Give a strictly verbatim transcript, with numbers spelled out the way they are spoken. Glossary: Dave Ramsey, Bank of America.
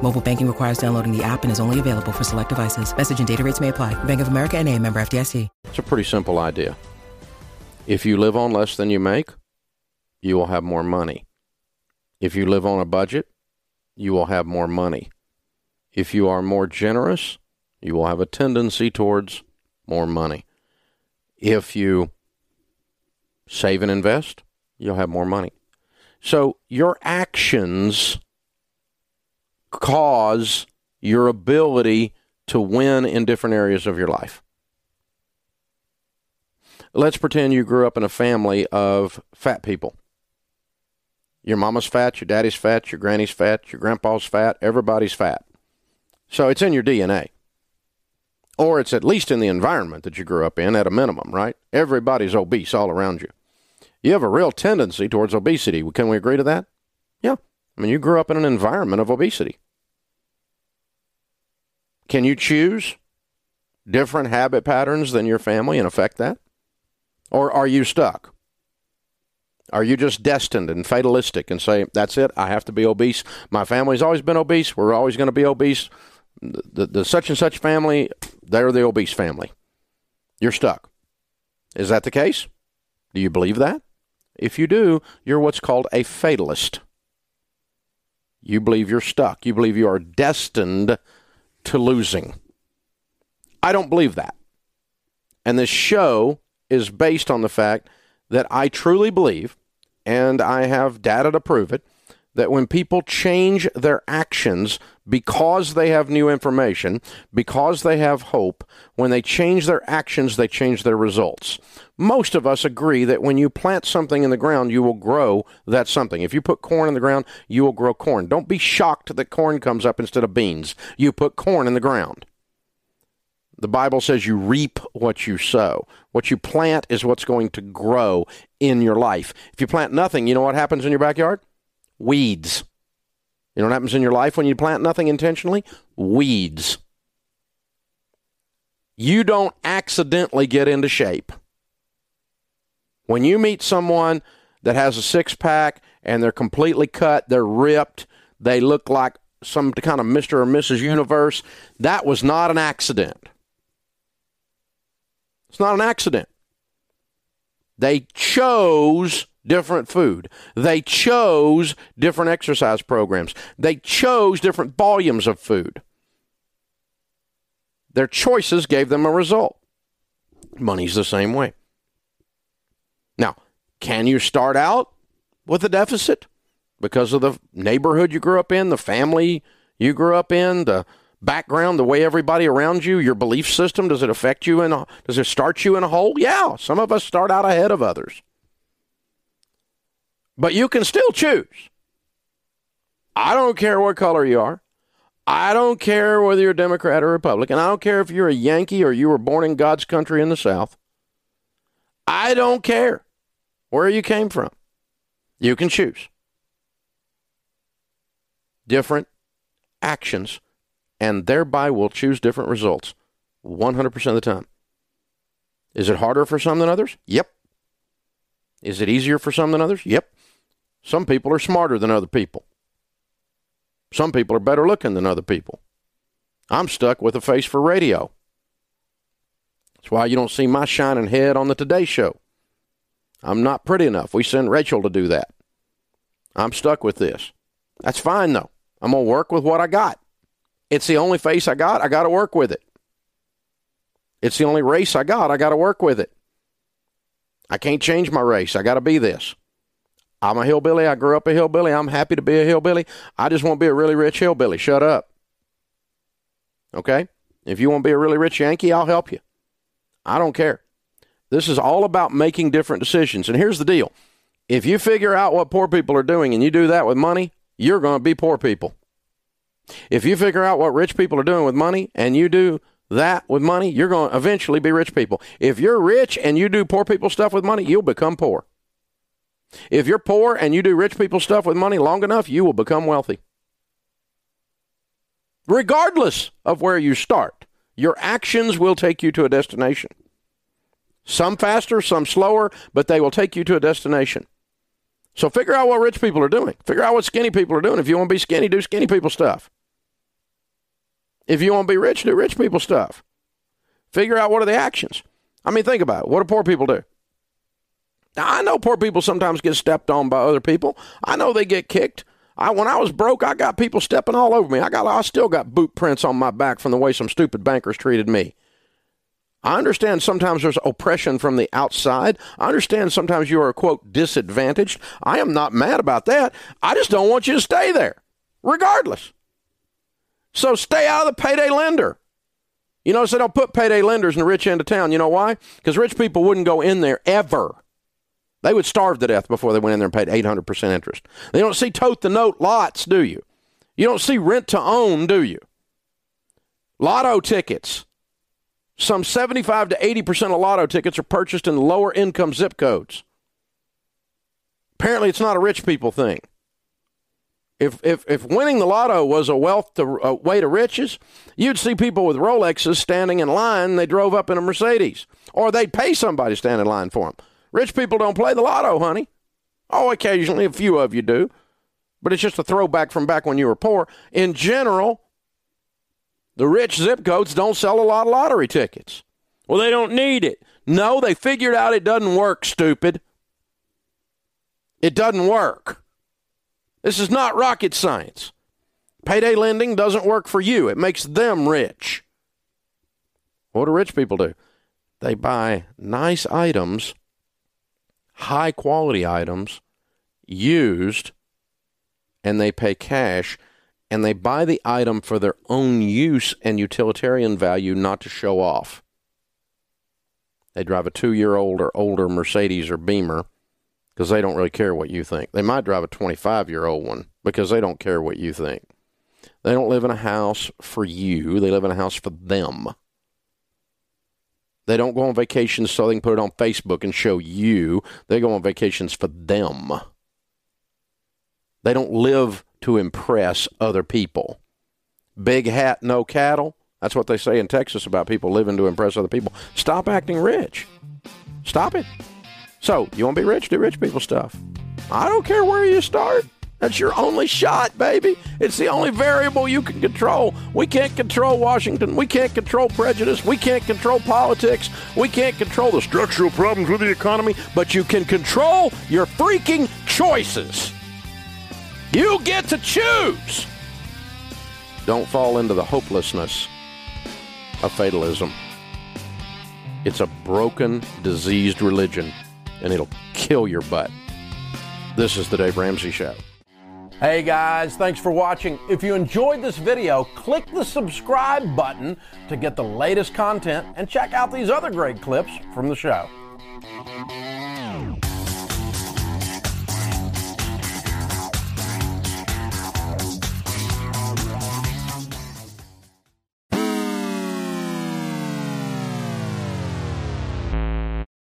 Mobile banking requires downloading the app and is only available for select devices. Message and data rates may apply. Bank of America N A, member F D I C. It's a pretty simple idea. If you live on less than you make, you will have more money. If you live on a budget, you will have more money. If you are more generous, you will have a tendency towards more money. If you save and invest, you'll have more money. So your actions cause your ability to win in different areas of your life. Let's pretend you grew up in a family of fat people. Your mama's fat, your daddy's fat, your granny's fat, your grandpa's fat, everybody's fat. So it's in your D N A. Or it's at least in the environment that you grew up in at a minimum, right? Everybody's obese all around you. You have a real tendency towards obesity. Can we agree to that? Yeah. I mean, you grew up in an environment of obesity. Can you choose different habit patterns than your family and affect that? Or are you stuck? Are you just destined and fatalistic and say, that's it, I have to be obese. My family's always been obese. We're always going to be obese. The, the, the such and such family, they're the obese family. You're stuck. Is that the case? Do you believe that? If you do, you're what's called a fatalist. You believe you're stuck. You believe you are destined to losing. I don't believe that. And this show is based on the fact that I truly believe, and I have data to prove it, that when people change their actions because they have new information, because they have hope, when they change their actions, they change their results. Most of us agree that when you plant something in the ground, you will grow that something. If you put corn in the ground, you will grow corn. Don't be shocked that corn comes up instead of beans. You put corn in the ground. The Bible says you reap what you sow. What you plant is what's going to grow in your life. If you plant nothing, you know what happens in your backyard? Weeds. You know what happens in your life when you plant nothing intentionally? Weeds. You don't accidentally get into shape. When you meet someone that has a six-pack and they're completely cut, they're ripped, they look like some kind of Mister or Missus Universe, that was not an accident. It's not an accident. They chose different food. They chose different exercise programs. They chose different volumes of food. Their choices gave them a result. Money's the same way. Now, can you start out with a deficit because of the neighborhood you grew up in, the family you grew up in, the background, the way everybody around you, your belief system? Does it affect you? In a, does it start you in a hole? Yeah, some of us start out ahead of others. But you can still choose. I don't care what color you are. I don't care whether you're a Democrat or Republican. I don't care if you're a Yankee or you were born in God's country in the South. I don't care where you came from. You can choose. Different actions, and thereby will choose different results one hundred percent of the time. Is it harder for some than others? Yep. Is it easier for some than others? Yep. Some people are smarter than other people. Some people are better looking than other people. I'm stuck with a face for radio. That's why you don't see my shining head on the Today Show. I'm not pretty enough. We send Rachel to do that. I'm stuck with this. That's fine, though. I'm going to work with what I got. It's the only face I got. I got to work with it. It's the only race I got. I got to work with it. I can't change my race. I got to be this. I'm a hillbilly. I grew up a hillbilly. I'm happy to be a hillbilly. I just want to be a really rich hillbilly. Shut up. Okay? If you want to be a really rich Yankee, I'll help you. I don't care. This is all about making different decisions. And here's the deal. If you figure out what poor people are doing and you do that with money, you're going to be poor people. If you figure out what rich people are doing with money and you do that with money, you're going to eventually be rich people. If you're rich and you do poor people stuff with money, you'll become poor. If you're poor and you do rich people stuff with money long enough, you will become wealthy. Regardless of where you start, your actions will take you to a destination. Some faster, some slower, but they will take you to a destination. So figure out what rich people are doing. Figure out what skinny people are doing. If you want to be skinny, do skinny people stuff. If you want to be rich, do rich people stuff. Figure out what are the actions. I mean, think about it. What do poor people do? Now, I know poor people sometimes get stepped on by other people. I know they get kicked. I, when I was broke, I got people stepping all over me. I got, I still got boot prints on my back from the way some stupid bankers treated me. I understand sometimes there's oppression from the outside. I understand sometimes you are, quote, disadvantaged. I am not mad about that. I just don't want you to stay there, regardless. So stay out of the payday lender. You notice they don't put payday lenders in the rich end of town. You know why? Because rich people wouldn't go in there ever. They would starve to death before they went in there and paid eight hundred percent interest. They don't see tote-the-note lots, do you? You don't see rent-to-own, do you? Lotto tickets. Some seventy-five to eighty percent of lotto tickets are purchased in lower income zip codes. Apparently, it's not a rich people thing. If if if winning the lotto was a wealth to a way to riches, you'd see people with Rolexes standing in line. They drove up in a Mercedes, or they'd pay somebody to stand in line for them. Rich people don't play the lotto, honey. Oh, occasionally a few of you do, but it's just a throwback from back when you were poor. In general, the rich zip codes don't sell a lot of lottery tickets. Well, they don't need it. No, they figured out it doesn't work, stupid. It doesn't work. This is not rocket science. Payday lending doesn't work for you. It makes them rich. What do rich people do? They buy nice items, high quality items, used, and they pay cash. And they buy the item for their own use and utilitarian value, not to show off. They drive a two-year-old or older Mercedes or Beamer because they don't really care what you think. They might drive a twenty-five-year-old one because they don't care what you think. They don't live in a house for you. They live in a house for them. They don't go on vacations so they can put it on Facebook and show you. They go on vacations for them. They don't live to impress other people. Big hat, no cattle. That's what they say in Texas about people living to impress other people. Stop acting rich. Stop it. So, you want to be rich? Do rich people stuff. I don't care where you start. That's your only shot, baby. It's the only variable you can control. We can't control Washington. We can't control prejudice. We can't control politics. We can't control the structural problems with the economy. But you can control your freaking choices. You get to choose. Don't fall into the hopelessness of fatalism. It's a broken, diseased religion, and it'll kill your butt. This is the Dave Ramsey Show. Hey guys, thanks for watching. If you enjoyed this video, click the subscribe button to get the latest content and check out these other great clips from the show.